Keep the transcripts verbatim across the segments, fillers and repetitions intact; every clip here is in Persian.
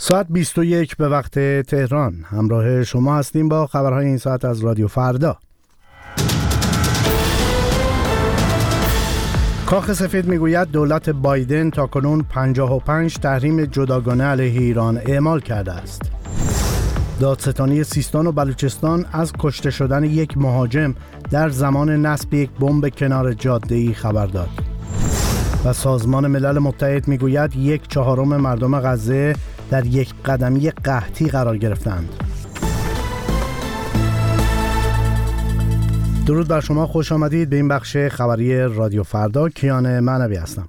ساعت بیست و یک به وقت تهران. همراه شما هستیم با خبرهای این ساعت از رادیو فردا. کاخ سفید میگوید دولت بایدن تاکنون پنجاه و پنج تحریم جداگانه علیه ایران اعمال کرده است. دادستانی سیستان و بلوچستان از کشته شدن یک مهاجم در زمان نصب یک بمب کنار جاده‌ای خبر داد. و سازمان ملل متحد میگوید یک چهارم مردم غزه در یک قدمی قحطی قرار گرفتند. درود بر شما، خوش آمدید به این بخش خبری رادیو فردا. کیان معنوی هستم.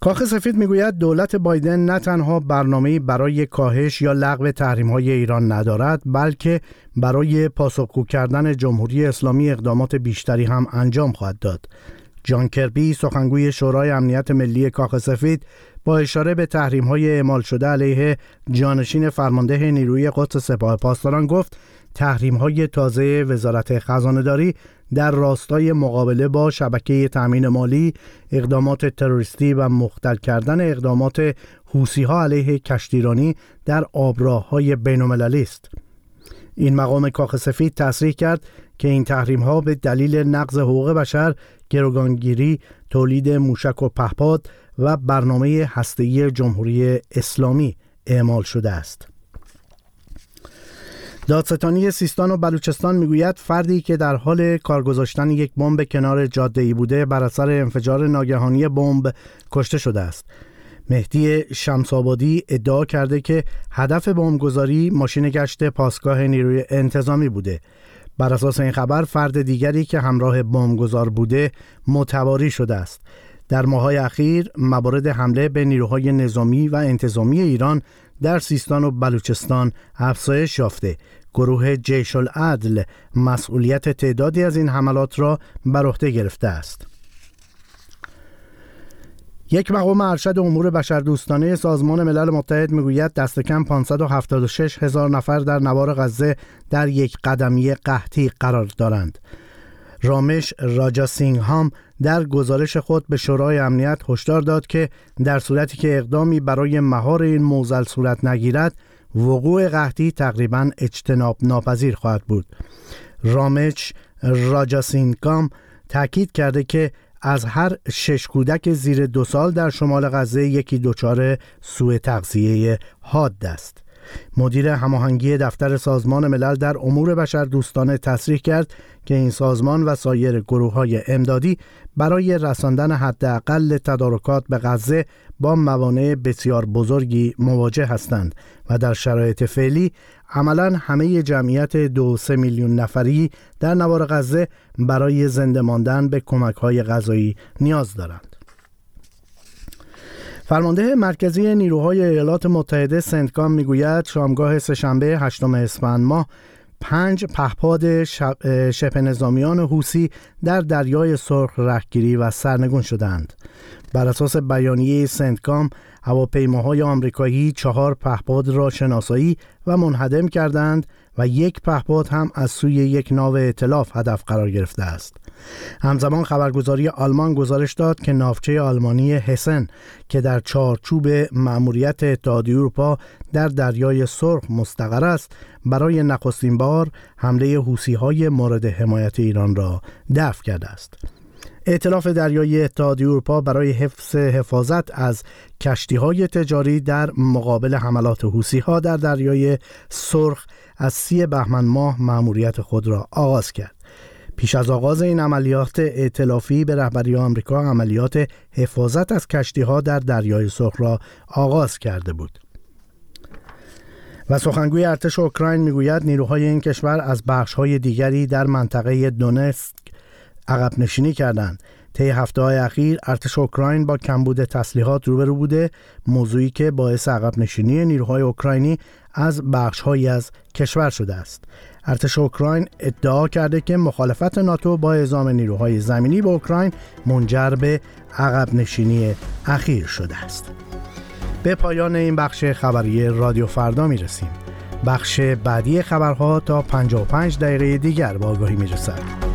کاخ سفید میگوید دولت بایدن نه تنها برنامه‌ای برای کاهش یا لغو تحریم‌های ایران ندارد، بلکه برای پاسخگو کردن جمهوری اسلامی اقدامات بیشتری هم انجام خواهد داد. جان کربی، سخنگوی شورای امنیت ملی کاخ سفید، با اشاره به تحریم‌های اعمال شده علیه جانشین فرمانده نیروی قدس سپاه پاسداران گفت تحریم‌های تازه وزارت خزانه‌داری در راستای مقابله با شبکه تامین مالی، اقدامات تروریستی و مختل کردن اقدامات حوثی‌ها علیه کشتیرانی در آبراه‌های بین‌المللی است. این مقام کاخ سفید تصریح کرد که این تحریم‌ها به دلیل نقض حقوق بشر، گروگانگیری، تولید موشک و پهپاد و برنامه هسته‌ای جمهوری اسلامی اعمال شده است. دادستانی سیستان و بلوچستان میگوید فردی که در حال کار گذاشتن یک بمب کنار جاده‌ای بوده بر اثر انفجار ناگهانی بمب کشته شده است. مهدی شمسابادی ادعا کرده که هدف بمبگذاری ماشین گشت پاسگاه نیروی انتظامی بوده. بر اساس این خبر فرد دیگری که همراه بمبگذار بوده متواری شده است. در ماه‌های اخیر موارد حمله به نیروهای نظامی و انتظامی ایران در سیستان و بلوچستان افزایش یافته. گروه جیش العدل مسئولیت تعدادی از این حملات را بر عهده گرفته است. یک مقام ارشد امور بشردوستانه سازمان ملل متحد میگوید دست کم پانصد و هفتاد و شش هزار نفر در نوار غزه در یک قدمی قحطی قرار دارند. رامش راجاسینگهام در گزارش خود به شورای امنیت هشدار داد که در صورتی که اقدامی برای مهار این معضل صورت نگیرد، وقوع قحطی تقریباً اجتناب ناپذیر خواهد بود. رامش راجاسینگهام تاکید کرده که از هر شش کودک زیر دو سال در شمال غزه یکی دچار سوء تغذیه حاد است. مدیر هماهنگی دفتر سازمان ملل در امور بشردوستانه تصریح کرد که این سازمان و سایر گروه‌های امدادی برای رساندن حداقل تدارکات به غزه با موانع بسیار بزرگی مواجه هستند و در شرایط فعلی عملاً همه جمعیت دو سه میلیون نفری در نوار غزه برای زنده ماندن به کمک‌های غذایی نیاز دارند. فرمانده مرکزی نیروهای ایالات متحده سنتکام میگوید شامگاه سه‌شنبه هشتم اسفند ماه پنج پهپاد شبه نظامیان حوثی در دریای سرخ رهگیری و سرنگون شدند. بر اساس بیانیه سنتکام، هواپیماهای آمریکایی چهار پهپاد را شناسایی و منهدم کردند و یک پهپاد هم از سوی یک ناو ائتلاف هدف قرار گرفته است. همزمان خبرگزاری آلمان گزارش داد که ناوچه آلمانی هسن که در چارچوب مأموریت اتحادیه اروپا در دریای سرخ مستقر است، برای نخستین بار حمله حوثی‌های مورد حمایت ایران را دفع کرده است. ائتلاف دریایی اتحادیه اروپا برای حفظ حفاظت از کشتی‌های تجاری در مقابل حملات حوثی‌ها در دریای سرخ از سی بهمن ماه مأموریت خود را آغاز کرد. پیش از آغاز این عملیات ائتلافی به رهبری آمریکا عملیات حفاظت از کشتی‌ها در دریای سرخ را آغاز کرده بود. و سخنگوی ارتش اوکراین میگوید نیروهای این کشور از بخش‌های دیگری در منطقه دونتسک عقب نشینی کردند. طی هفته‌های اخیر ارتش اوکراین با کمبود تسلیحات روبرو بوده، موضوعی که باعث عقب نشینی نیروهای اوکراینی از بخش‌هایی از کشور شده است. ارتش اوکراین ادعا کرده که مخالفت ناتو با اعزام نیروهای زمینی به اوکراین منجر به عقب نشینی اخیر شده است. به پایان این بخش خبری رادیو فردا می‌رسیم. بخش بعدی خبرها تا پنجاه و پنج دقیقه دیگر با آگاهی می‌رسد.